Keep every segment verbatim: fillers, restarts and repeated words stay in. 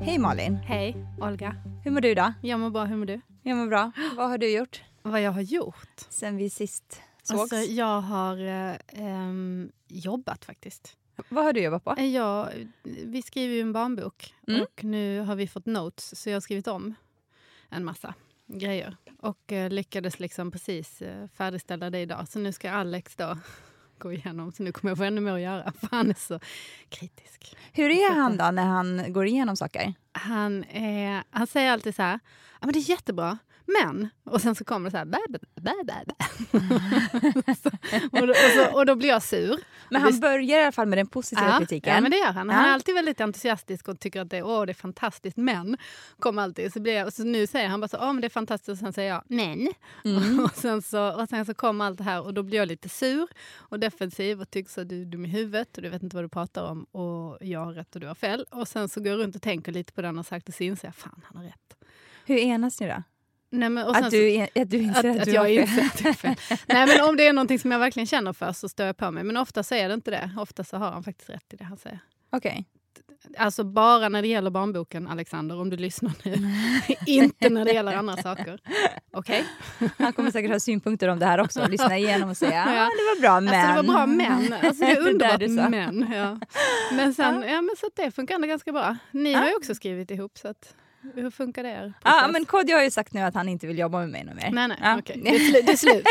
Hej Malin. Hej Olga. Hur mår du då? Jag mår bra, hur mår du? Jag mår bra. Vad har du gjort? Vad jag har gjort? Sen vi sist sågs. Alltså, jag har eh, jobbat faktiskt. Vad har du jobbat på? Jag, vi skriver ju en barnbok mm. och nu har vi fått notes så jag har skrivit om en massa grejer. Och eh, lyckades liksom precis eh, färdigställa det idag. Så nu ska Alex då gå igenom, så nu kommer jag få ännu mer att göra för han är så kritisk. Hur är han då när han går igenom saker? Han, eh, han säger alltid så här, ja men det är jättebra, men, och sen så kommer det så här bä, bä, bä, bä. så, och, då, och, så, och då blir jag sur. Men han börjar i alla fall med den positiva ja, kritiken. Ja men det gör han, han är ja. alltid väldigt entusiastisk och tycker att det, åh, det är fantastiskt, men kommer alltid, så blir jag, och så nu säger han bara så, ja men det är fantastiskt, och sen säger jag, men mm. och, sen så, och sen så kommer allt det här och då blir jag lite sur och defensiv och tycker så du är dum i huvudet och du vet inte vad du pratar om och jag har rätt och du har fel, och sen så går jag runt och tänker lite på det han har sagt och så inser jag, fan han har rätt. Hur enas ni då? Nej, men, och sen, att du, är, att du inser att, att, att jag inser att du är fel. Nej, men om det är någonting som jag verkligen känner för så står jag på mig. Men ofta så är det inte det. Ofta så har han faktiskt rätt i det han säger. Okej. Okay. Alltså bara när det gäller barnboken, Alexander, om du lyssnar nu. Inte när det gäller andra saker. Okej? Okay? Han kommer säkert ha synpunkter om det här också. Lyssna igenom och säga, ja, ah, det var bra men. Alltså det var bra men. Alltså det är underbart det där men. Ja. Men sen, ja. ja men så att det funkar ändå ganska bra. Ni ja. har ju också skrivit ihop så att. Hur funkar det här? Ja, ah, men Cody har ju sagt nu att han inte vill jobba med mig någon mer. Nej, nej, ah. okej. Okay. Det, det är slut.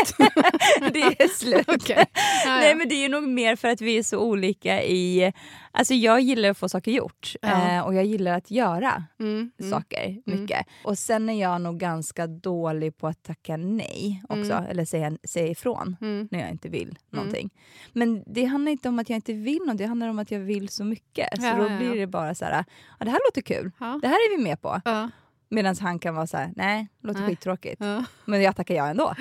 det är slut. Okay. Ah, nej, ja. men det är ju nog mer för att vi är så olika i... Alltså jag gillar att få saker gjort. Ja. Eh, och jag gillar att göra mm, saker mm, mycket. Mm. Och sen är jag nog ganska dålig på att tacka nej också. Mm. Eller säga, säga ifrån mm. när jag inte vill någonting. Mm. Men det handlar inte om att jag inte vill något. Det handlar om att jag vill så mycket. Ja, så då ja, blir ja. det bara så här, ja, det här låter kul. Ja. Det här är vi med på. Ja. Medan han kan vara så här, nej, det låter nej. skittråkigt. Ja. Men jag tackar jag ändå.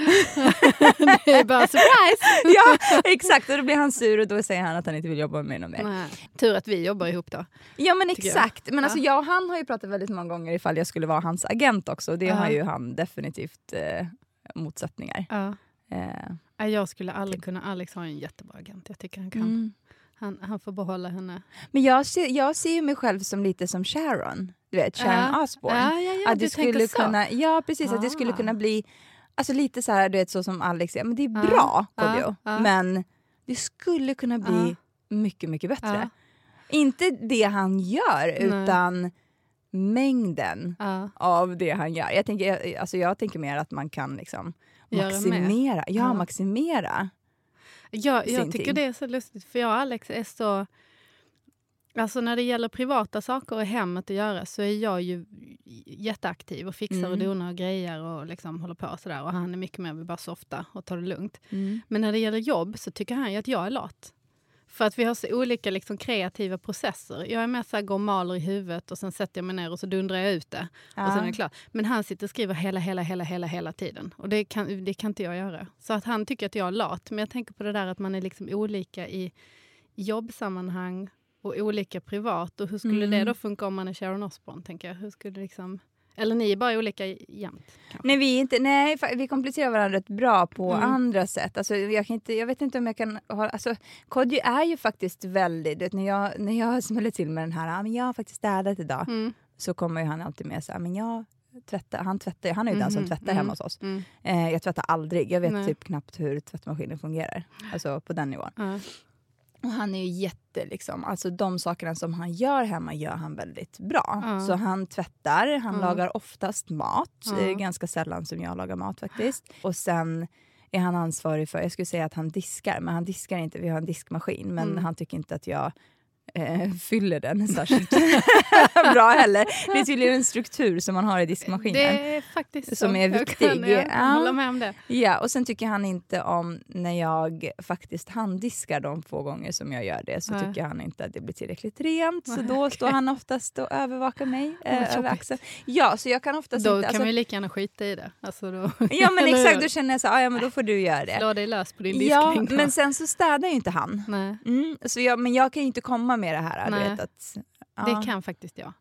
Det är bara surprise. Ja, exakt. Och då blir han sur och då säger han att han inte vill jobba med mig någon mer. Nej. Tur att vi jobbar ihop då. Ja, men exakt. Jag. Men ja. alltså jag och han har ju pratat väldigt många gånger ifall jag skulle vara hans agent också. Och det uh-huh. har ju han definitivt eh, motsättningar. Ja. Eh. Jag skulle aldrig kunna. Alex har en jättebra agent. Jag tycker han kan. Mm. Han, han får behålla henne. Men jag ser, jag ser ju mig själv som lite som Sharon. Du vet, Sharon Osbourne. Ja, ja, ja, att du skulle kunna, ja, precis. Ah. Att det skulle kunna bli alltså lite så här, du vet, så som Alex säger. Men det är ah. bra, Cody. Ah. Men det skulle kunna bli ah. mycket, mycket bättre. Ah. Inte det han gör, utan Nej. mängden ah. av det han gör. Jag tänker, alltså jag tänker mer att man kan liksom maximera. Ja, ah. maximera. Ja, jag tycker det är så lustigt. För jag och Alex är så... Alltså när det gäller privata saker och hemmet att göra så är jag ju jätteaktiv och fixar mm. och donar och grejer och liksom håller på och sådär. Och han är mycket mer bara softa och tar det lugnt. Mm. Men när det gäller jobb så tycker han ju att jag är lat. För att vi har så olika liksom, kreativa processer. Jag är med så här, går maler i huvudet och sen sätter jag mig ner och så dundrar jag ut det. Ja. Och sen är det klart. Men han sitter och skriver hela, hela, hela, hela, hela tiden. Och det kan, det kan inte jag göra. Så att han tycker att jag är lat. Men jag tänker på det där att man är liksom olika i jobbsammanhang och olika privat. Och hur skulle mm. det då funka om man är Sharon Osbourne, tänker jag. Hur skulle det liksom... Eller ni är bara olika jämt. Nej, vi, inte, nej, vi komplicerar varandra rätt bra på mm. andra sätt. Alltså, jag, kan inte, jag vet inte om jag kan... Ha, alltså, Cody är ju faktiskt väldigt... Vet, när jag, när jag smäller till med den här, ah, men jag har faktiskt städat idag. Mm. Så kommer ju han alltid med så här, men jag tvättar, han tvättar, han är ju mm-hmm. den som tvättar mm-hmm. hemma hos oss. Mm. Eh, jag tvättar aldrig, jag vet Nej. typ knappt hur tvättmaskinen fungerar. Alltså på den nivån. Mm. Och han är ju jätte liksom, alltså de sakerna som han gör hemma gör han väldigt bra. Mm. Så han tvättar, han mm. lagar oftast mat. Mm. Det är ganska sällan som jag lagar mat faktiskt. Och sen är han ansvarig för, jag skulle säga att han diskar, men han diskar inte, vi har en diskmaskin. Men mm. han tycker inte att jag eh, fyller den särskilt bra heller. Det är tydligen en struktur som man har i diskmaskinen. Det är faktiskt som är viktig. Jag kan, jag kan hålla med om det. Ja, och sen tycker han inte om när jag faktiskt handdiskar de få gånger som jag gör det, så ja. tycker han inte att det blir tillräckligt rent. Så då står han oftast och övervakar mig eh, över axeln. Ja, så jag kan oftast då inte... Då kan alltså, vi lika gärna skita i det. Alltså då, ja, men exakt. Då känner jag så, ah, ja, men då får du göra det. Slå dig lös på din diskning. Ja, då. Men sen så städar ju inte han. Nej. Mm, så jag, men jag kan ju inte komma med det här. Du vet, att, ja. Det kan faktiskt jag.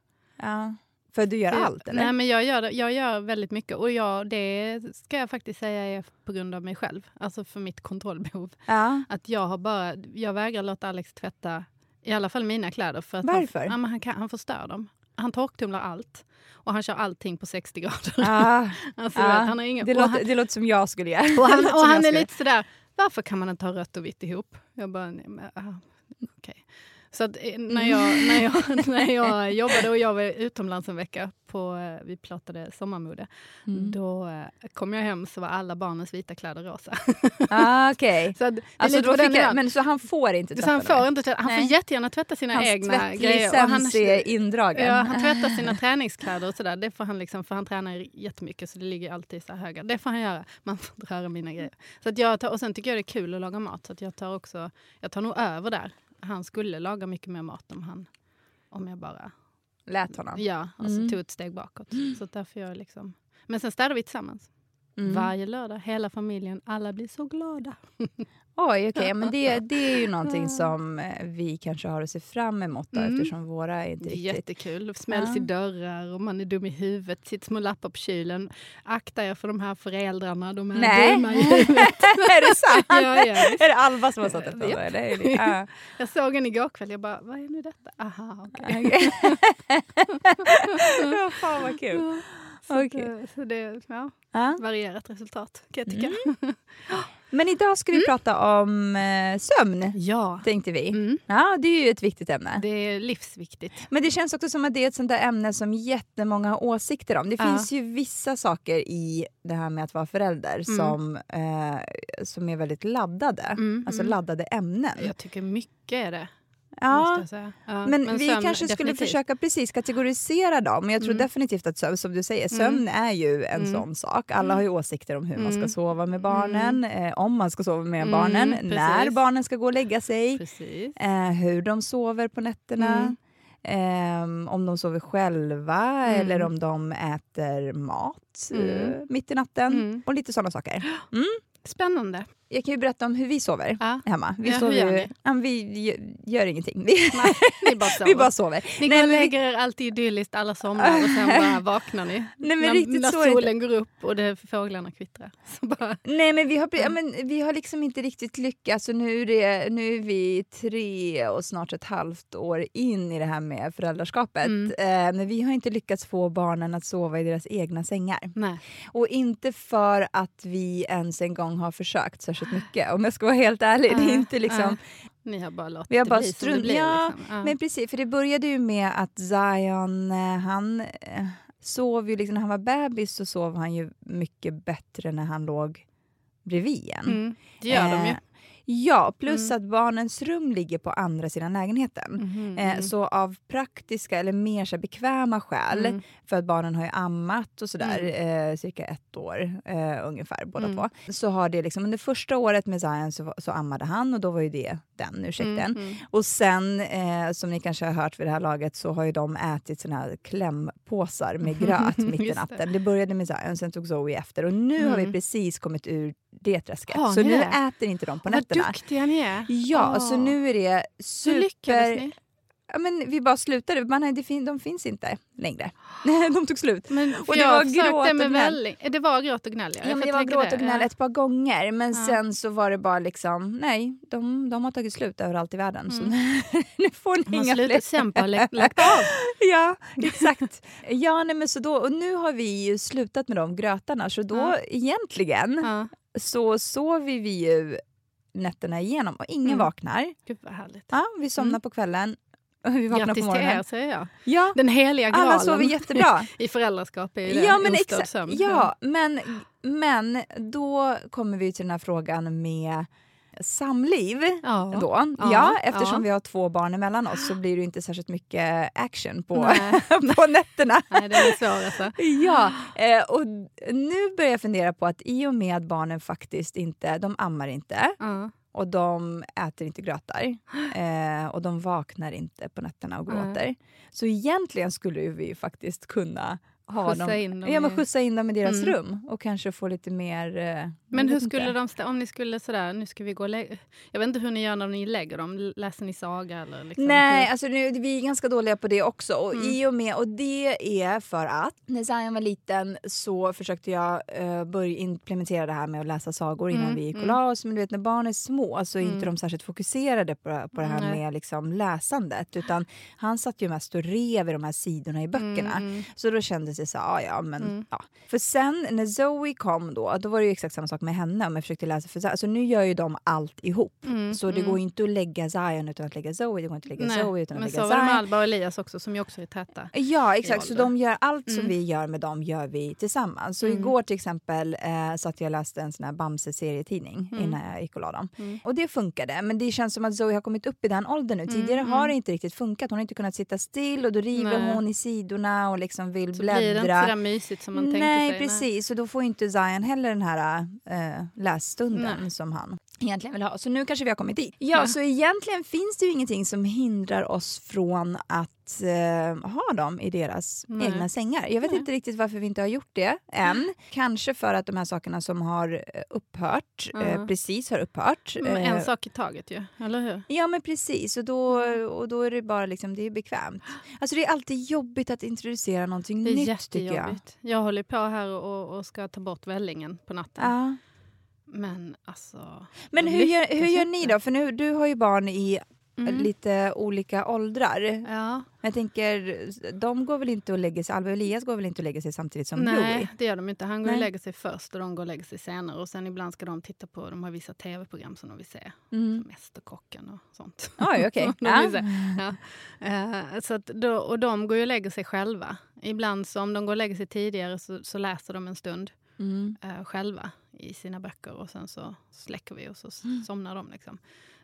Ja. För du gör För, allt, eller? Nej, men jag gör, jag gör väldigt mycket. Och jag, det ska jag faktiskt säga är på grund av mig själv. Alltså för mitt kontrollbehov. Ja. Att jag har bara... Jag vägrar låta Alex tvätta i alla fall mina kläder. För att Varför? Han, ja, men han, kan, han förstör dem. Han torktumlar allt. Och han kör allting på sextio grader. Ja. Alltså, ja. Han har inga, det, låter, han, det låter som jag skulle göra. Och han, och han är lite sådär... Varför kan man inte ha rött och vitt ihop? Jag bara... Nej, men, aha, okej. Så att när jag, när, jag, när jag jobbade och jag var utomlands en vecka på, vi pratade sommarmode, mm. då kom jag hem så var alla barnens vita kläder rosa. Ah, okej. Okay. Så, alltså, så han får inte tvätta? Så han får inte tvätta. Han Nej. får jättegärna tvätta sina Hans egna grejer. Och han är indragen. Ja, han tvättar sina träningskläder och sådär. Det får han liksom, för han tränar jättemycket så det ligger alltid så höga. Det får han göra. Man får inte röra mina grejer. Så att jag tar, och sen tycker jag det är kul att laga mat. Så att jag tar också, jag tar nog över där. Han skulle laga mycket mer mat om han om jag bara lät honom. Ja, och så mm. tog ett steg bakåt. Mm. Så därför jag liksom. Men sen städar vi tillsammans. Mm. Varje lördag, hela familjen, alla blir så glada. Oj, okej, okay. Men det, det är ju någonting som vi kanske har att se fram emot då, mm. eftersom våra är inte riktigt... Jättekul, smälls ja. i dörrar och man är dum i huvudet, sitter små lappar på kylen. Akta er för de här föräldrarna, de är Nej. dumma i huvudet. Är det sant? Ja, ja. Är det Alba som har satt efter mig? Det är det. Ah. Jag såg henne igår kväll, jag bara, vad är nu detta? Aha, okej. Okay. Ja, fan vad kul. Så, okay. det, så det är ja, ah. varierat resultat kan jag tycka. Mm. Men idag ska vi mm. prata om eh, sömn, ja. tänkte vi. Mm. Ja, det är ju ett viktigt ämne. Det är livsviktigt. Men det känns också som att det är ett sånt där ämne som jättemånga har åsikter om. Det ja. finns ju vissa saker i det här med att vara förälder mm. som, eh, som är väldigt laddade. Mm. Alltså mm. laddade ämnen. Jag tycker mycket är det. Ja, ja, men, men vi kanske definitivt. skulle försöka precis kategorisera dem. Men jag tror mm. definitivt att sömn, som du säger, sömn mm. är ju en mm. sån sak. Alla har ju åsikter om hur mm. man ska sova med barnen, mm. eh, om man ska sova med mm. barnen, precis. när barnen ska gå och lägga sig, eh, hur de sover på nätterna. Mm. Um, om de sover själva mm. eller om de äter mat mm. uh, mitt i natten mm. och lite sådana saker. Mm. Spännande. Jag kan ju berätta om hur vi sover ja. hemma. Vi, ja, sover gör ju, um, vi gör ingenting. Vi, Nej, vi, bara, sover. vi bara sover. Ni går och lägger er alltid idylliskt alla somrar och sen bara vaknar ni. Nej, men när riktigt när solen inte. går upp och det fåglarna kvittrar. Så bara. Nej, men vi har, ja, men vi har liksom inte riktigt lyckats. Nu är, det, nu är vi tre och snart ett halvt år in i det här med föräldraskapet. Mm. Eh, men vi har inte lyckats få barnen att sova i deras egna sängar. Nej. Och inte för att vi ens en gång har försökt särskilt mycket. Om jag ska vara helt ärlig, äh, det är inte liksom... Äh. Ni har bara låtit vi har bara det bli strun- som det blir. Ja, liksom. äh. Men precis. För det började ju med att Zion, han eh, sov ju liksom... När han var bebis så sov han ju mycket bättre när han låg bredvid en. Mm, det gör eh, de ju. Ja, plus mm. att barnens rum ligger på andra sidan lägenheten. Mm, eh, mm. Så av praktiska eller mer så bekväma skäl, mm. för att barnen har ju ammat och sådär, mm. eh, cirka ett år eh, ungefär, båda mm. två. Så har det liksom, under första året med Zayan så, så ammade han och då var ju det den ursäkten. Mm, mm. Och sen, eh, som ni kanske har hört vid det här laget, så har ju de ätit såna här klämpåsar med gröt mitt i natten. Det började med Zayan, sen tog Zoe efter och nu mm. har vi precis kommit ur det träsket. Ah, så nu äter inte de på nätterna. Vad duktiga ni är. Ja, oh. så nu är det super... Hur lyckades ni? ja, men vi bara slutade. Man, de finns inte längre. De tog slut. Men, och det, jag var gråt och med väl, det var gråt och gnäll. Ja, men det var gråt och gnäll ett par gånger. Men ja. sen så var det bara liksom, nej, de, de har tagit slut överallt i världen. Mm. Så nu får ni inga fler. Sen på lä- läkt av. Ja, exakt. Ja, nej, men så då, och nu har vi ju slutat med de grötarna. Så då ja. egentligen ja. så sov vi ju nätterna igenom och ingen mm. vaknar. Gud vad härligt. Ja, vi somnar mm. på kvällen. Vi vaknar på morgonen. Grattis till er, säger jag. Ja. Den heliga graalen. Alla sover jättebra. I föräldraskap är ju ja, det en ostörd sömn. Ja, men, men då kommer vi till den här frågan med samliv. Ja. Då. Ja, ja, eftersom ja. vi har två barn emellan oss så blir det inte särskilt mycket action på, på nätterna. Nej, det är svårt alltså. Ja, och nu börjar jag fundera på att i och med att barnen faktiskt inte, de ammar inte. Ja. Och de äter inte grötar. Eh, och de vaknar inte på nätterna och gråter. Mm. Så egentligen skulle vi ju faktiskt kunna ha skjutsa dem, in dem, ja, men skjutsa in dem i deras mm. rum. Och kanske få lite mer... Eh, men hur skulle inte. de... Stä- om ni skulle sådär... Nu ska vi gå och lä- jag vet inte hur ni gör när ni lägger dem. Läser ni saga eller liksom? Nej, alltså nu, vi är ganska dåliga på det också. Och mm. i och med... Och det är för att... När Zayan var liten så försökte jag eh, börja implementera det här med att läsa sagor innan mm. vi gick och la oss. Men du vet, när barn är små så är mm. inte de särskilt fokuserade på, på det här mm. med liksom, läsandet. Utan han satt ju mest och rev i de här sidorna i böckerna. Mm. Så då kändes jag sa, ja, men, mm. ja. För sen när Zoe kom då, då var det ju exakt samma sak med henne om jag försökte läsa. För, alltså, nu gör ju de allt ihop. Mm, så det mm. går ju inte att lägga Zion utan att lägga Zoe. Det går inte att lägga Nej, Zoe utan att lägga Zion. Men så var det med Alba och Elias också som ju också är täta. Ja, exakt. Så de gör allt som mm. vi gör med dem gör vi tillsammans. Så mm. igår till exempel eh, satt jag och läste en sån här Bamse-serietidning mm. innan jag gick och la dem. Mm. Och det funkade. Men det känns som att Zoe har kommit upp i den åldern nu. Tidigare mm. har det inte riktigt funkat. Hon har inte kunnat sitta still och då river Nej. hon i sidorna och liksom vill bläddra. Det är inte sådär mysigt som man Nej, tänker sig. Precis. Nej, precis. Så då får inte Zion heller den här äh, lässtunden Nej. som han egentligen vill ha. Så nu kanske vi har kommit dit. Ja, ja. Så egentligen finns det ju ingenting som hindrar oss från att äh, ha dem i deras Nej. egna sängar. Jag vet Nej. inte riktigt varför vi inte har gjort det än. Mm. Kanske för att de här sakerna som har upphört, mm. äh, precis har upphört. Men en äh, sak i taget ju, eller hur? Ja, men precis. Och då, och då är det bara liksom, det är bekvämt. Alltså det är alltid jobbigt att introducera någonting nytt. Jättejobbigt. Jag. jag håller på här och, och ska ta bort vällingen på natten. Ja. Men alltså... Men hur gör, hur gör ni då? För nu, du har ju barn i mm. lite olika åldrar. Ja. Jag tänker, de går väl inte och lägger sig... Alba och Elias går väl inte och lägger sig samtidigt som Bluey? Nej, det gör de inte. Han går Nej. och lägger sig först och de går och lägger sig senare. Och sen ibland ska de titta på... De har vissa tv-program som de vill se. Mm. Som Mästerkocken och sånt. Oj, okej. Okay. ja. ja. uh, så att då, och de går ju och lägger sig själva. Ibland så om de går och lägger sig tidigare så, så läser de en stund mm. uh, själva i sina böcker. Och sen så släcker vi och så mm. somnar de liksom.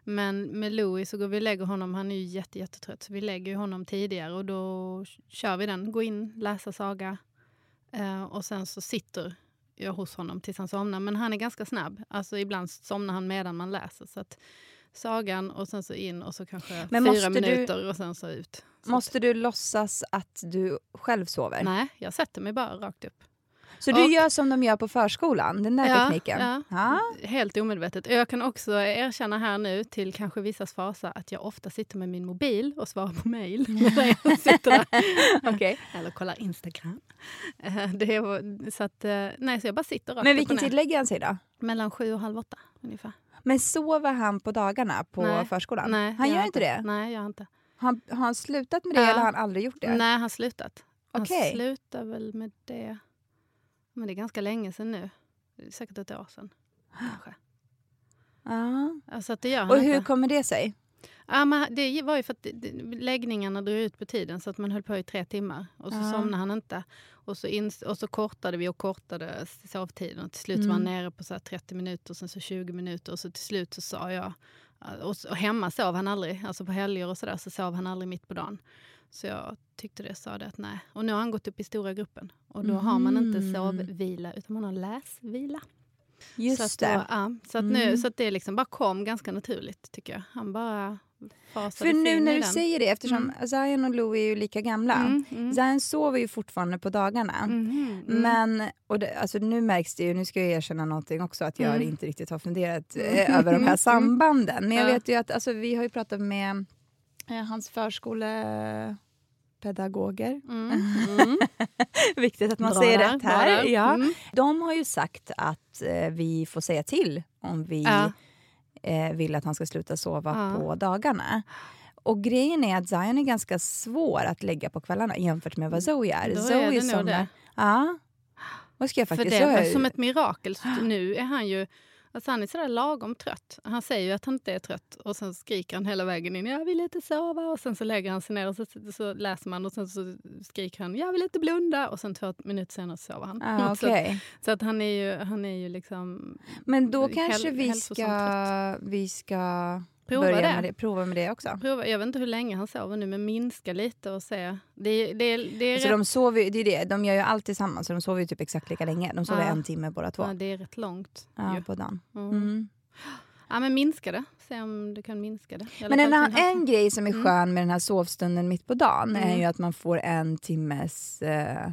Men med Louis så går vi och lägger honom, han är ju jätte, jättetrött så vi lägger honom tidigare och då kör vi den, gå in, läsa saga eh, och sen så sitter jag hos honom tills han somnar, men han är ganska snabb, alltså ibland somnar han medan man läser så att sagan och sen så in och så kanske men fyra minuter du, och sen så ut. Så måste att, du låtsas att du själv sover? Nej, jag sätter mig bara rakt upp. Så du och, gör som de gör på förskolan, den där ja, tekniken? Ja, ha? Helt omedvetet. Jag kan också erkänna här nu till kanske vissas fasa att jag ofta sitter med min mobil och svarar på mejl. okay. Eller kollar Instagram. Det är, så att, nej, så jag bara sitter rakt. Men vilken tid lägger han sig då? Mellan sju och halv åtta ungefär. Men sover han på dagarna på nej, förskolan? Nej, han gör inte, inte det? Nej, jag har inte. Han, har han slutat med det ja. eller har han aldrig gjort det? Nej, han har slutat. Han okay. slutar väl med det... Men det är ganska länge sedan nu. Det är säkert ett år sedan. Kanske. Ja. Alltså att det gör han. Och hur inte. kommer det sig? Ja, men det var ju för att läggningarna drog ut på tiden. Så att man höll på i tre timmar. Och så ja. somnade han inte. Och så, in, och så kortade vi och kortade sovtiden. Och till slut mm. var han nere på så här trettio minuter. Och sen så tjugo minuter. Och så till slut så sa jag... Och, och hemma sov han aldrig. Alltså på helger och sådär. Så sov han aldrig mitt på dagen. Så jag tyckte det, sa det att nej. Och nu har han gått upp i stora gruppen. Och då mm. har man inte sovvila utan man har läsvila. Just så att då, det. Ja, så att, nu, mm. så att det liksom bara kom ganska naturligt tycker jag. Han bara fasade. För nu när du den. säger det, eftersom mm. Zion och Louis är ju lika gamla. Mm. Mm. Zion sover ju fortfarande på dagarna. Mm. Mm. Men, och det, alltså nu märks det ju, nu ska jag erkänna någonting också att jag mm. inte riktigt har funderat mm. över de här sambanden. Men jag vet ju att, alltså vi har ju pratat med... eh, hans förskolepedagoger. Mm. Mm. Viktigt att man Dra säger där, rätt här. Där. Ja. Mm. De har ju sagt att eh, vi får säga till om vi ja. eh, vill att han ska sluta sova ja. på dagarna. Och grejen är att Zion är ganska svår att lägga på kvällarna jämfört med vad Zoe är. Då Zoe är det som det. Ja. Vad ska jag faktiskt För det är som ett mirakel. Nu är han ju... Alltså han är sådär lagom trött. Han säger ju att han inte är trött. Och sen skriker han hela vägen in. Jag vill inte sova. Och sen så lägger han sig ner och så, så läser man. Och sen så skriker han. Jag vill inte blunda. Och sen två minuter senare sover han. Ah, okay. så, så att han är ju, han är ju liksom... Men då kanske hel, vi, ska, vi ska... Prova, Börja det. Med det, prova med det också. Prova. Jag vet inte hur länge han sover nu, men minska lite och se. Det, det, det är så rätt... de sover ju, det är det. De gör ju allt tillsammans, så de sover ju typ exakt lika länge. De sover ja. en timme båda två. Ja, det är rätt långt. Ja, på dagen. Mm. Mm. Ja, men minska det. Se om du kan minska det. Jag men en, en, en grej som är skön mm. med den här sovstunden mitt på dagen mm. är ju att man får en timmes eh,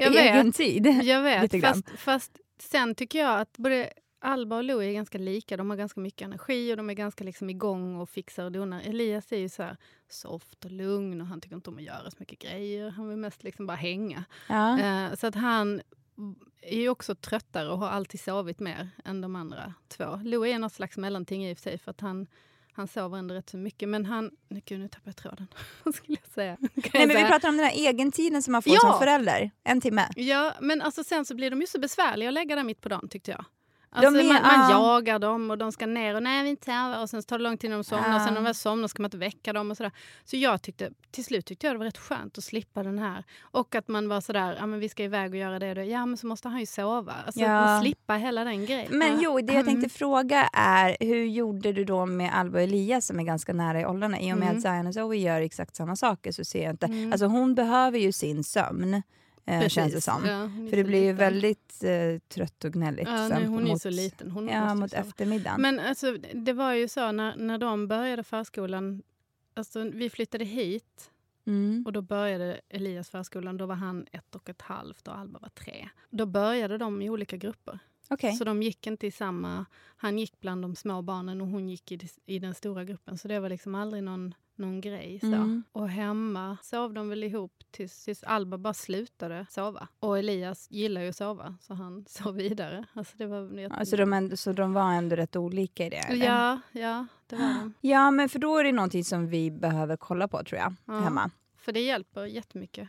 jag egen vet. tid. Jag vet, fast, fast sen tycker jag att... Både Alba och Louis är ganska lika. De har ganska mycket energi och de är ganska liksom igång och fixar och donar. Elias är ju så här soft och lugn och han tycker inte om att göra så mycket grejer. Han vill mest liksom bara hänga. Ja. Uh, så att han är ju också tröttare och har alltid sovit mer än de andra två. Louis är något slags mellanting i sig för att han... Han sover ändå rätt så mycket, men han... Nu, gud, nu tappar jag tråden, skulle jag säga. Nej, jag men säga. Vi pratar om den här egentiden som man får ja. som förälder. En timme. Ja, men alltså, sen så blir de ju så besvärliga att lägga där mitt på dagen, tyckte jag. Alltså, är, man, man uh. jagar dem och de ska ner och nej vi inte här och sen tar det lång tid när de somnar uh. och sen när de väl somnar ska man inte väcka dem och sådär. Så jag tyckte, till slut tyckte jag det var rätt skönt att slippa den här och att man var sådär, ja men vi ska iväg och göra det då. Ja men så måste han ju sova. Alltså ja. att man slippa hela den grejen. Men jo, det jag mm. tänkte fråga är hur gjorde du då med Alba och Elias som är ganska nära i åldrarna i och med mm. att Zayan och Zoe gör exakt samma saker så ser jag inte. Mm. Alltså hon behöver ju sin sömn. Precis. Känns det som. Ja, för det blir ju väldigt eh, trött och gnälligt. Ja, nej, hon mot, är så liten. Hon ja, mot eftermiddagen. Men alltså, det var ju så när, när de började förskolan, alltså vi flyttade hit mm. och då började Elias förskolan, då var han ett och ett halvt och Alba var tre. Då började de i olika grupper. Okay. Så de gick inte i samma, han gick bland de små barnen och hon gick i, i den stora gruppen. Så det var liksom aldrig någon... någon grej så. Mm. Och hemma sov de väl ihop tills, tills Alba bara slutade sova. Och Elias gillar ju att sova så han sov vidare. Alltså det var ett... alltså de ändå, så de var ändå rätt olika i det? Eller? Ja, ja, det var de. Ja, men för då är det någonting som vi behöver kolla på tror jag, ja, hemma. För det hjälper jättemycket.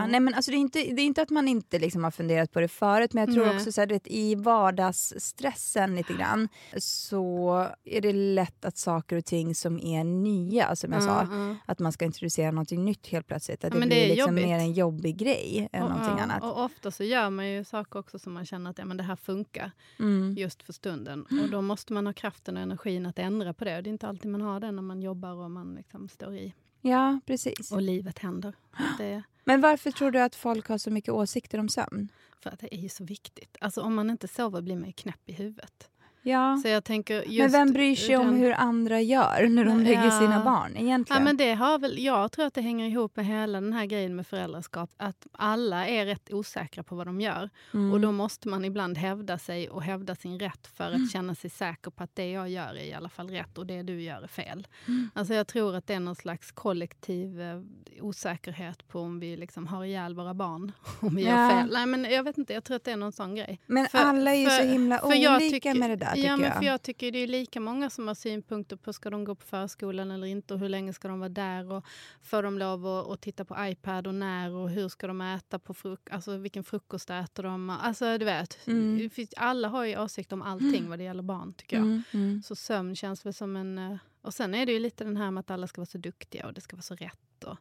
Ja, nej, men alltså det, är inte, det är inte att man inte liksom har funderat på det förut, men jag tror mm. också så här, du vet, i vardagsstressen lite grann så är det lätt att saker och ting som är nya, som jag mm, sa, mm. att man ska introducera något nytt helt plötsligt. Att ja, det, det blir liksom mer en jobbig grej än och, någonting ja, annat. Och ofta så gör man ju saker också som man känner att ja, men det här funkar mm. just för stunden. Mm. Och då måste man ha kraften och energin att ändra på det. Och det är inte alltid man har det när man jobbar och man liksom står i. Ja, precis. Och livet händer. Det... Men varför tror du att folk har så mycket åsikter om sömn? För att det är ju så viktigt. Alltså om man inte sover blir man ju knäpp i huvudet. Ja. Så jag tänker just men vem bryr sig den... om hur andra gör när de lägger ja. sina barn egentligen? Ja, men det har väl, jag tror att det hänger ihop med hela den här grejen med föräldraskap. Att alla är rätt osäkra på vad de gör. Mm. Och då måste man ibland hävda sig och hävda sin rätt för att mm. känna sig säker på att det jag gör är i alla fall rätt och det du gör är fel. Mm. Alltså jag tror att det är någon slags kollektiv eh, osäkerhet på om vi liksom har ihjäl våra barn. Om vi ja. gör fel. Nej, men jag vet inte, jag tror att det är någon sån grej. Men för, alla är ju för, så himla olika tycker, med det där. Ja, men för jag tycker det är lika många som har synpunkter på ska de gå på förskolan eller inte och hur länge ska de vara där och får de lov att titta på iPad och när och hur ska de äta på frukost, alltså vilken frukost äter de, alltså du vet mm. alla har ju åsikt om allting mm. vad det gäller barn tycker jag, mm, mm. så sömn känns väl som en, och sen är det ju lite den här med att alla ska vara så duktiga och det ska vara så rätt och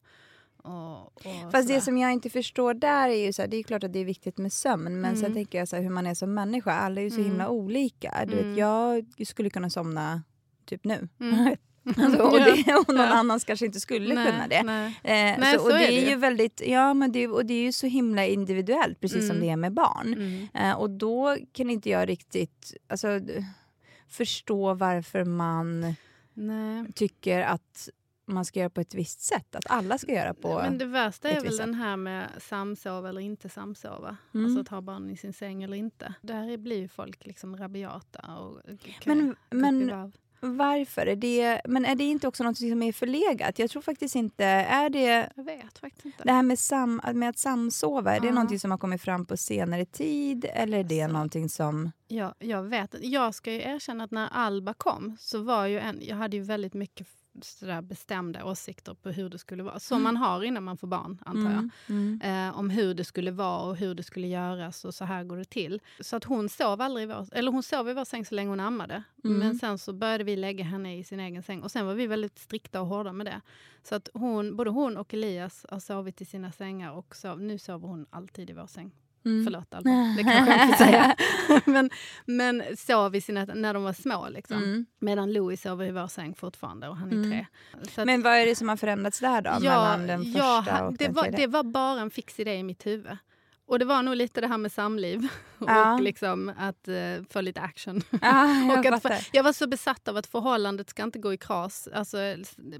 Och, och fast det som jag inte förstår där är ju så här, det är klart att det är viktigt med sömn, men mm. sen tänker jag så här, hur man är som människa, alla är ju så mm. himla olika. Du mm. vet, jag skulle kunna somna typ nu. Mm. Alltså, och, det, och någon ja. annans kanske inte skulle nej, kunna det. Nej. Eh, nej, så, och så det är, är det ju väldigt, ja, men det, och det är ju så himla individuellt, precis mm. som det är med barn. Mm. Eh, och då kan inte jag riktigt alltså, förstå varför man nej. tycker att man ska göra på ett visst sätt. Att alla ska göra på ett visst sätt. Men det värsta är väl den här med samsova eller inte samsova. Mm. Alltså att ha barn i sin säng eller inte. Där blir ju folk liksom rabiata. Och men men varför? Är det, men är det inte också något som är förlegat? Jag tror faktiskt inte. Är det, jag vet faktiskt inte. Det här med, sam, med att samsova. Är det uh. någonting som har kommit fram på senare tid? Eller är det alltså. någonting som... Ja, jag vet. Jag ska ju erkänna att när Alba kom så var ju en... Jag hade ju väldigt mycket... sådär bestämda åsikter på hur det skulle vara. Som mm. man har innan man får barn, antar jag. Mm. Mm. Eh, om hur det skulle vara och hur det skulle göras och så här går det till. Så att hon sov aldrig i vår, eller hon sov i vår säng så länge hon ammade. Mm. Men sen så började vi lägga henne i sin egen säng. Och sen var vi väldigt strikta och hårda med det. Så att hon, både hon och Elias har sovit i sina sängar och sov, nu sover hon alltid i vår säng. Mm. Förlåt Alba, det kanske jag inte får säga. men, men sov i sina, när de var små liksom. Mm. Medan Louis sover i vår säng fortfarande och han är mm. tre. Så att, men vad är det som har förändrats där då? Ja, mellan den första ja, och det, den var, det var bara en fix idé i mitt huvud. Och det var nog lite det här med samliv och ja. liksom att uh, få lite action. Ja, och jag, att, för, jag var så besatt av att förhållandet ska inte gå i kras. Alltså, det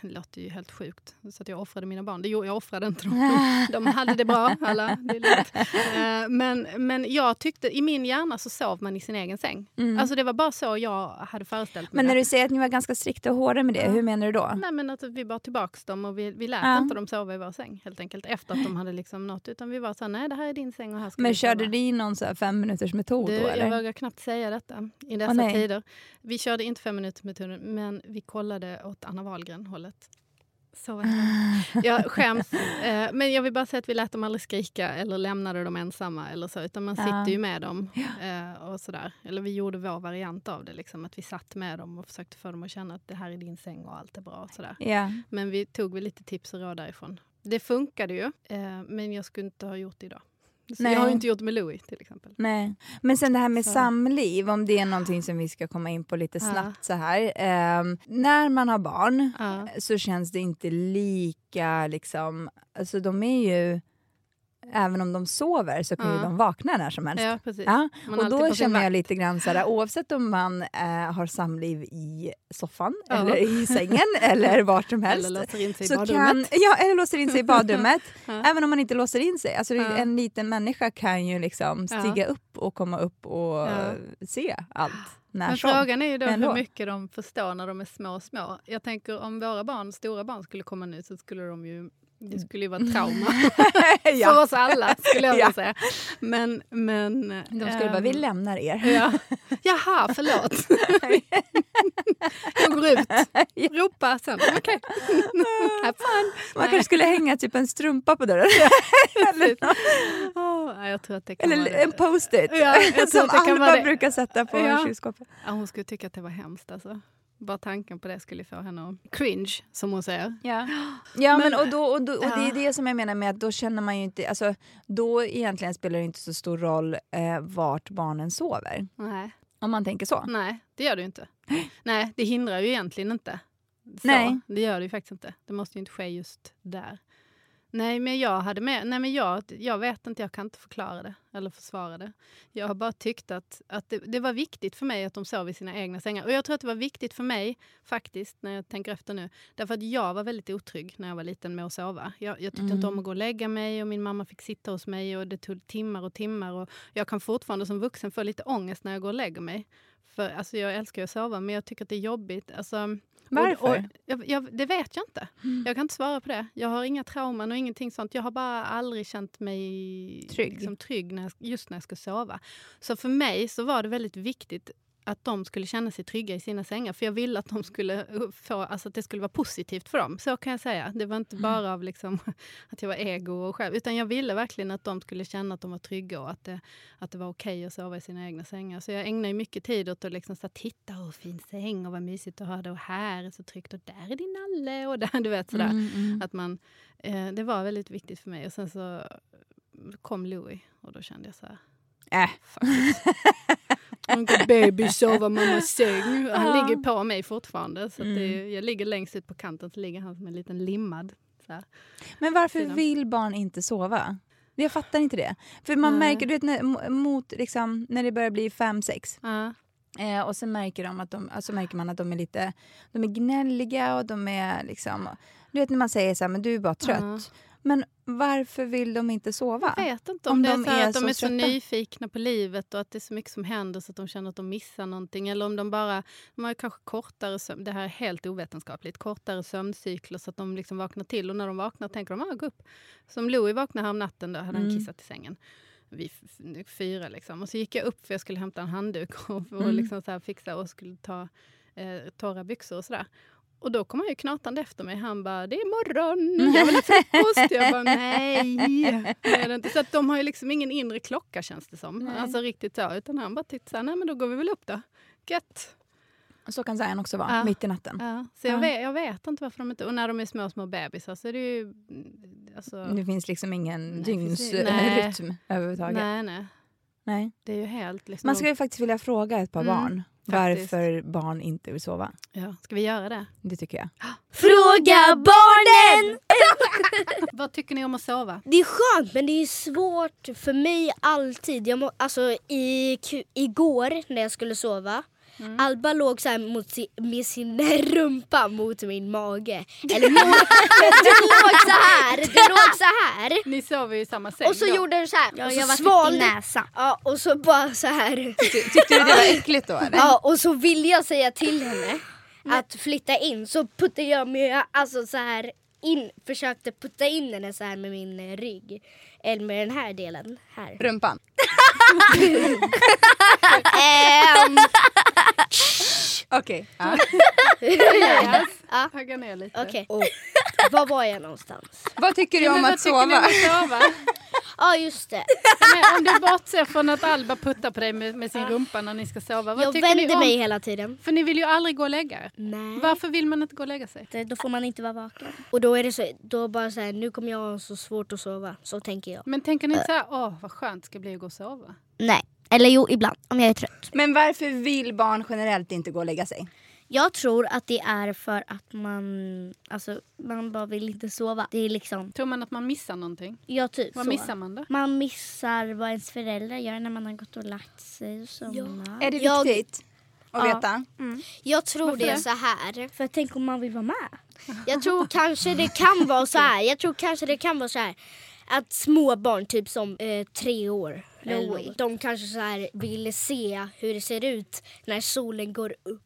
låter ju helt sjukt. Så att jag offrade mina barn. Det, jag offrade inte dem. De hade det bra, alla. Det är lugnt. Uh, men, men jag tyckte, i min hjärna så sov man i sin egen säng. Mm. Alltså det var bara så jag hade föreställt mig. Men när det. Du säger att ni var ganska strikta och hårda med det, ja. hur menar du då? Nej, men att vi bara tillbaks dem och vi, vi lät ja. inte dem sova i vår säng helt enkelt. Efter att de hade liksom nått. Utan vi var så här, nej. Det här är din säng och här ska men körde du in någon så här fem minuters metod du, då? Eller? Jag vågar knappt säga detta i dessa oh, tider. Vi körde inte fem minuters metoden, men vi kollade åt Anna Wahlgren hållet. Så jag skäms. Eh, men jag vill bara säga att vi lät dem aldrig skrika eller lämnade dem ensamma eller så, utan man ja. sitter ju med dem eh, och sådär. Eller vi gjorde vår variant av det liksom, att vi satt med dem och försökte få dem att känna att det här är din säng och allt är bra och sådär. Ja. Men vi tog väl lite tips och råd därifrån. Det funkade ju, eh, men jag skulle inte ha gjort det idag. Så jag har inte gjort med Louis till exempel. Nej. Men sen det här med så. samliv, om det är någonting som vi ska komma in på lite snabbt ja. så här. Eh, när man har barn ja. så känns det inte lika liksom, alltså de är ju, även om de sover så kan ju ja. de vakna när som helst. Ja, precis. Ja. Och då känner jag lite grann sådär, oavsett om man eh, har samliv i soffan ja. eller i sängen eller vart som helst. Eller låser in sig i badrummet. Kan, ja, eller låser in sig i badrummet. ja. Även om man inte låser in sig. Alltså, ja. en liten människa kan ju liksom stiga ja. upp och komma upp och ja. se allt. Men frågan är ju då hur mycket de förstår när de är små små. Jag tänker om våra barn, stora barn skulle komma nu så skulle de ju Det skulle ju vara ett trauma ja. För oss alla skulle jag vilja säga. Men, men, de skulle äm... bara, vi lämnar er. Ja. Jaha, förlåt. Jag går ut. Ropa sen. Okej. Okay. Man kanske skulle hänga typ en strumpa på dörren. Eller, oh, jag tror att det kan eller en post-it. Ja, som Alba brukar sätta på ja. kylskåpet. Ja, hon skulle tycka att det var hemskt alltså. Bara tanken på det skulle få henne att cringe, som hon säger. Ja, ja men, men och, då, och, då, och ja. det är det som jag menar med att då känner man ju inte... Alltså, då egentligen spelar det inte så stor roll eh, vart barnen sover. Nej. Om man tänker så. Nej, det gör det ju inte. Nej, det hindrar ju egentligen inte. Så, nej. Det gör det ju faktiskt inte. Det måste ju inte ske just där. Nej, men jag hade med... Nej, men jag, jag vet inte, jag kan inte förklara det. Eller försvara det. Jag har bara tyckt att, att det, det var viktigt för mig att de sov i sina egna sängar. Och jag tror att det var viktigt för mig, faktiskt, när jag tänker efter nu. Därför att jag var väldigt otrygg när jag var liten med att sova. Jag, jag tyckte mm. inte om att gå och lägga mig. Och min mamma fick sitta hos mig. Och det tog timmar och timmar. Och jag kan fortfarande som vuxen få lite ångest när jag går och lägger mig. För alltså, jag älskar att sova, men jag tycker att det är jobbigt. Alltså... Varför? Och, och, jag, jag, det vet jag inte. Mm. Jag kan inte svara på det. Jag har inga trauman och ingenting sånt. Jag har bara aldrig känt mig trygg, liksom, trygg när jag, just när jag ska sova. Så för mig så var det väldigt viktigt att de skulle känna sig trygga i sina sängar. För jag ville att de skulle få, alltså att det skulle vara positivt för dem. Så kan jag säga. Det var inte mm. bara av liksom, att jag var ego och själv. Utan jag ville verkligen att de skulle känna att de var trygga. Och att det, att det var okej att sova i sina egna sängar. Så jag ägnade mycket tid åt att liksom så här, titta hur fin säng. Och vad mysigt att ha det. Och här är så tryggt. Och där är din nalle. Och där, du vet sådär. Mm, mm. Att man, eh, det var väldigt viktigt för mig. Och sen så kom Louis. Och då kände jag så här. Äh. Han går baby, sover mamma säng. Och han ja. ligger på mig fortfarande. Så att det är, jag ligger längst ut på kanten. Så ligger han som en liten limmad. Så här. Men varför Sidan. vill barn inte sova? Jag fattar inte det. För man mm. märker, du vet, när, mot, liksom, när det börjar bli fem, sex. Mm. Eh, och så märker, de att de, alltså märker man att de är lite de är gnälliga. Och de är liksom... Du vet när man säger så här, men du är bara trött. Mm. Men varför vill de inte sova? Jag vet inte om, om det de är, så är att de är så, så nyfikna på livet och att det är så mycket som händer så att de känner att de missar någonting. Eller om de bara, de har kanske kortare sömn, det här är helt ovetenskapligt, kortare sömncykler så att de liksom vaknar till. Och när de vaknar tänker de, ah, gå upp. Som Louis vaknade här om natten, då hade mm. han kissat i sängen. Vi f- fyra liksom. Och så gick jag upp för jag skulle hämta en handduk och, och mm. liksom så här fixa och skulle ta eh, torra byxor och sådär. Och då kom han ju knatande efter mig. Han bara, det är morgon. Jag vill ha frukost. Jag bara, nej. nej det inte. Så att de har ju liksom ingen inre klocka känns det som. Nej. Alltså riktigt så. Utan han bara tyckte så här, nej men då går vi väl upp då. Gött. Så kan Zayan också vara, ja. mitt i natten. Ja. Så jag, ja. vet, jag vet inte varför de inte... Och när de är små, små bebisar så är det ju... Alltså, det finns liksom ingen nej, dygnsrytm nej. överhuvudtaget. Nej, nej. nej. Det är ju helt liksom... Man skulle ju faktiskt vilja fråga ett par mm. barn. Faktiskt. Varför barn inte vill sova. Ja, ska vi göra det? Det tycker jag. Fråga barnen! Vad tycker ni om att sova? Det är skönt, men det är svårt för mig alltid. Jag må, alltså, i, igår när jag skulle sova. Mm. Alba låg så här mot si, med sin rumpa mot min mage. Eller mot, du låg så här, du låg så här. Ni sover ju i samma säng. Och så då. gjorde du så här. Ja, och så jag var sval i näsan. Ja, och så bara så här. Ty, tyckte du det var äckligt då? Eller? Ja, och så ville jag säga till henne att flytta in. Så puttade jag mig, alltså så här in, försökte putta in henne så här med min rygg. Eller med den här delen här. Rumpan. um. Okej. Hugga ner lite. Okej. Var var jag någonstans? Vad tycker du om att sova? Ja, just det. Men om du bortser från att Alba puttar på dig med, med sin rumpa när ni ska sova. Vad jag vänder mig hela tiden. För ni vill ju aldrig gå och lägga er. Nej. Varför vill man inte gå och lägga sig? Det, då får man inte vara vaken. Och då är det så, då bara så här, nu kommer jag ha så svårt att sova. Så tänker jag. Men tänker ni inte så här, åh vad skönt ska bli att gå och sova? Nej. Eller jo, ibland, om jag är trött. Men varför vill barn generellt inte gå och lägga sig? Jag tror att det är för att man, alltså, man bara vill inte sova. Det är liksom... Tror man att man missar någonting? Ja, typ. Vad så. missar man då? Man missar vad ens föräldrar gör när man har gått och lagt sig och somnat. Ja. Är det viktigt jag... att veta? Ja. Mm. Jag tror Varför? det är så här. För tänk om man vill vara med. Jag tror kanske det kan vara så här. Jag tror kanske det kan vara så här. Att små barn, typ som eh, tre år, Louis, de kanske så här vill se hur det ser ut när solen går upp.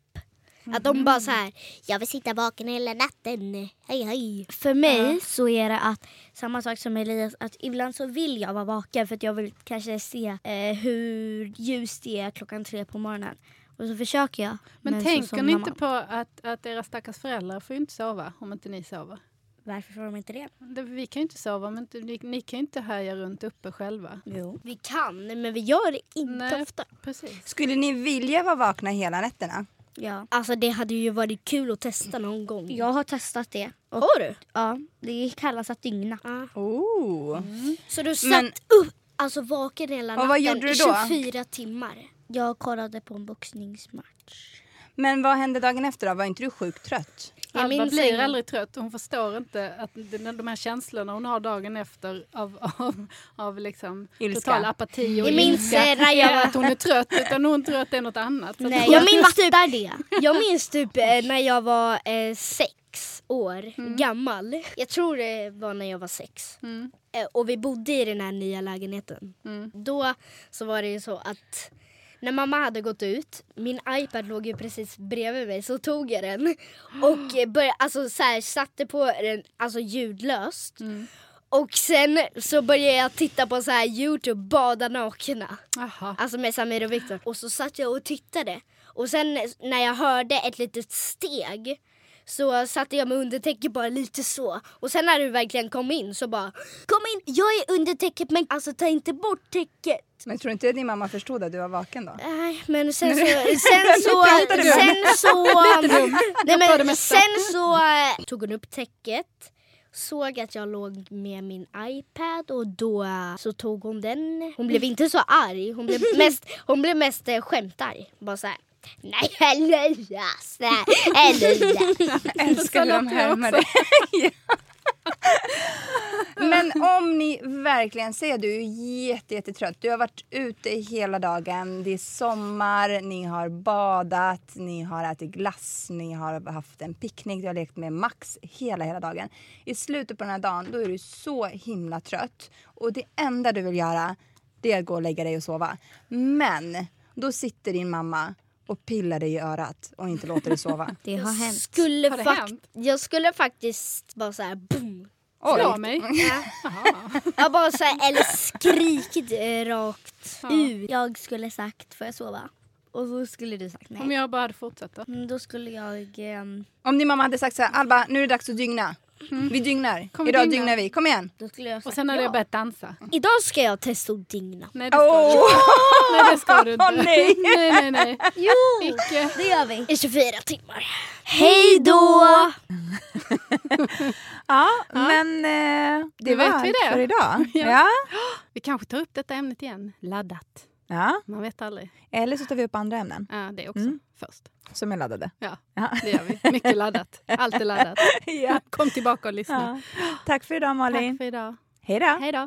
Mm. Att de bara så här, jag vill sitta vaken hela natten. Hej, hej. För mig ja. så är det att samma sak som Elias, att ibland så vill jag vara vaken för att jag vill kanske se eh, hur ljust det är klockan tre på morgonen. Och så försöker jag. Men, men tänker ni inte man. på att, att era stackars föräldrar får inte sova om inte ni sover? Varför får de inte det? det vi kan ju inte sova, men ni, ni kan ju inte härja runt uppe själva. Jo. Vi kan, men vi gör det inte Nej, ofta. Precis. Skulle ni vilja vara vakna hela nätterna? Ja. Alltså det hade ju varit kul att testa någon gång. Jag har testat det. Och, har du? Ja, det kallas att dygna. Ah. Oh. Mm. Så du satt men, upp, alltså vaken hela natten. Och vad gjorde du då? tjugofyra timmar. Jag kollade på en boxningsmatch. Men vad hände dagen efter då? Var inte du sjukt trött? Jag Alba blir aldrig trött. Hon förstår inte att de här känslorna hon har dagen efter av, av, av liksom ilska. Total apati och jag minns ilska. Jag... Att hon är trött, utan hon tror att det är något annat. Nej, jag, minns typ, det. jag minns typ när jag var eh, sex år mm. gammal. Jag tror det var när jag var sex. Mm. Eh, och vi bodde i den här nya lägenheten. Mm. Då så var det ju så att... När mamma hade gått ut, min iPad låg ju precis bredvid mig, så tog jag den och började, alltså, så här, satte på den alltså, ljudlöst. Mm. Och sen så började jag titta på så här YouTube, bada nakna. Aha. Alltså med Samir och Viktor. Och så satt jag och tittade. Och sen när jag hörde ett litet steg så satte jag mig under täcket bara lite så. Och sen när du verkligen kom in så bara, kom in, jag är under täcket men alltså ta inte bort täcket. Men tror inte din mamma förstod att du var vaken då? Nej, men sen så... Sen så... Sen så... Nej, men sen så... Tog hon upp täcket. Såg att jag låg med min iPad. Och då så tog hon den. Hon blev inte så arg. Hon blev mest, hon blev mest skämtarg. Bara så här. Nej, Elias. Nej, Elias. Jag älskar de här med dig. Ja. Men om ni verkligen ser, du är jätte, jätte trött. Du har varit ute hela dagen. Det är sommar, ni har badat, ni har ätit glass, ni har haft en picknick, du har lekt med Max hela, hela dagen. I slutet på den här dagen, då är du så himla trött. Och det enda du vill göra, det är att gå och lägga dig och sova. Men då sitter din mamma och pillar dig i örat och inte låter dig sova. Det har hänt. Skulle har det fak- hänt? Jag skulle faktiskt bara så här... Boom, slå mig. Ja. Jag bara så här, eller skrikit äh, rakt ja. ut. Jag skulle sagt, får jag sova? Och så skulle du sagt nej. Om jag bara hade fortsatt då? Mm, då skulle jag... Ähm... Om din mamma hade sagt så här, Alba, nu är det dags att dygna. Mm. Vi dygnar. Kom, Idag dygnar. dygnar vi. Kom igen. Då skulle jag sagt, och sen har ja. jag börjat dansa. Idag ska jag testa att dygna. Nej, det ska oh! du Nej, det ska du inte. Oh, nej. nej, nej, nej. Jo, Icke. Det gör vi. I tjugofyra timmar. Hej då! ja, ja, men eh, det, det var vi det. för idag. ja. Ja. Vi kanske tar upp detta ämnet igen. Laddat. Ja. Man vet aldrig. Eller så tar vi upp andra ämnen. Ja, det också. Mm. Först. Som är laddade. Ja, ja, det gör vi. Mycket laddat. Allt är laddat. ja. Kom tillbaka och lyssna. Ja. Tack för idag, Malin. Tack för idag. Hej då. Hej då.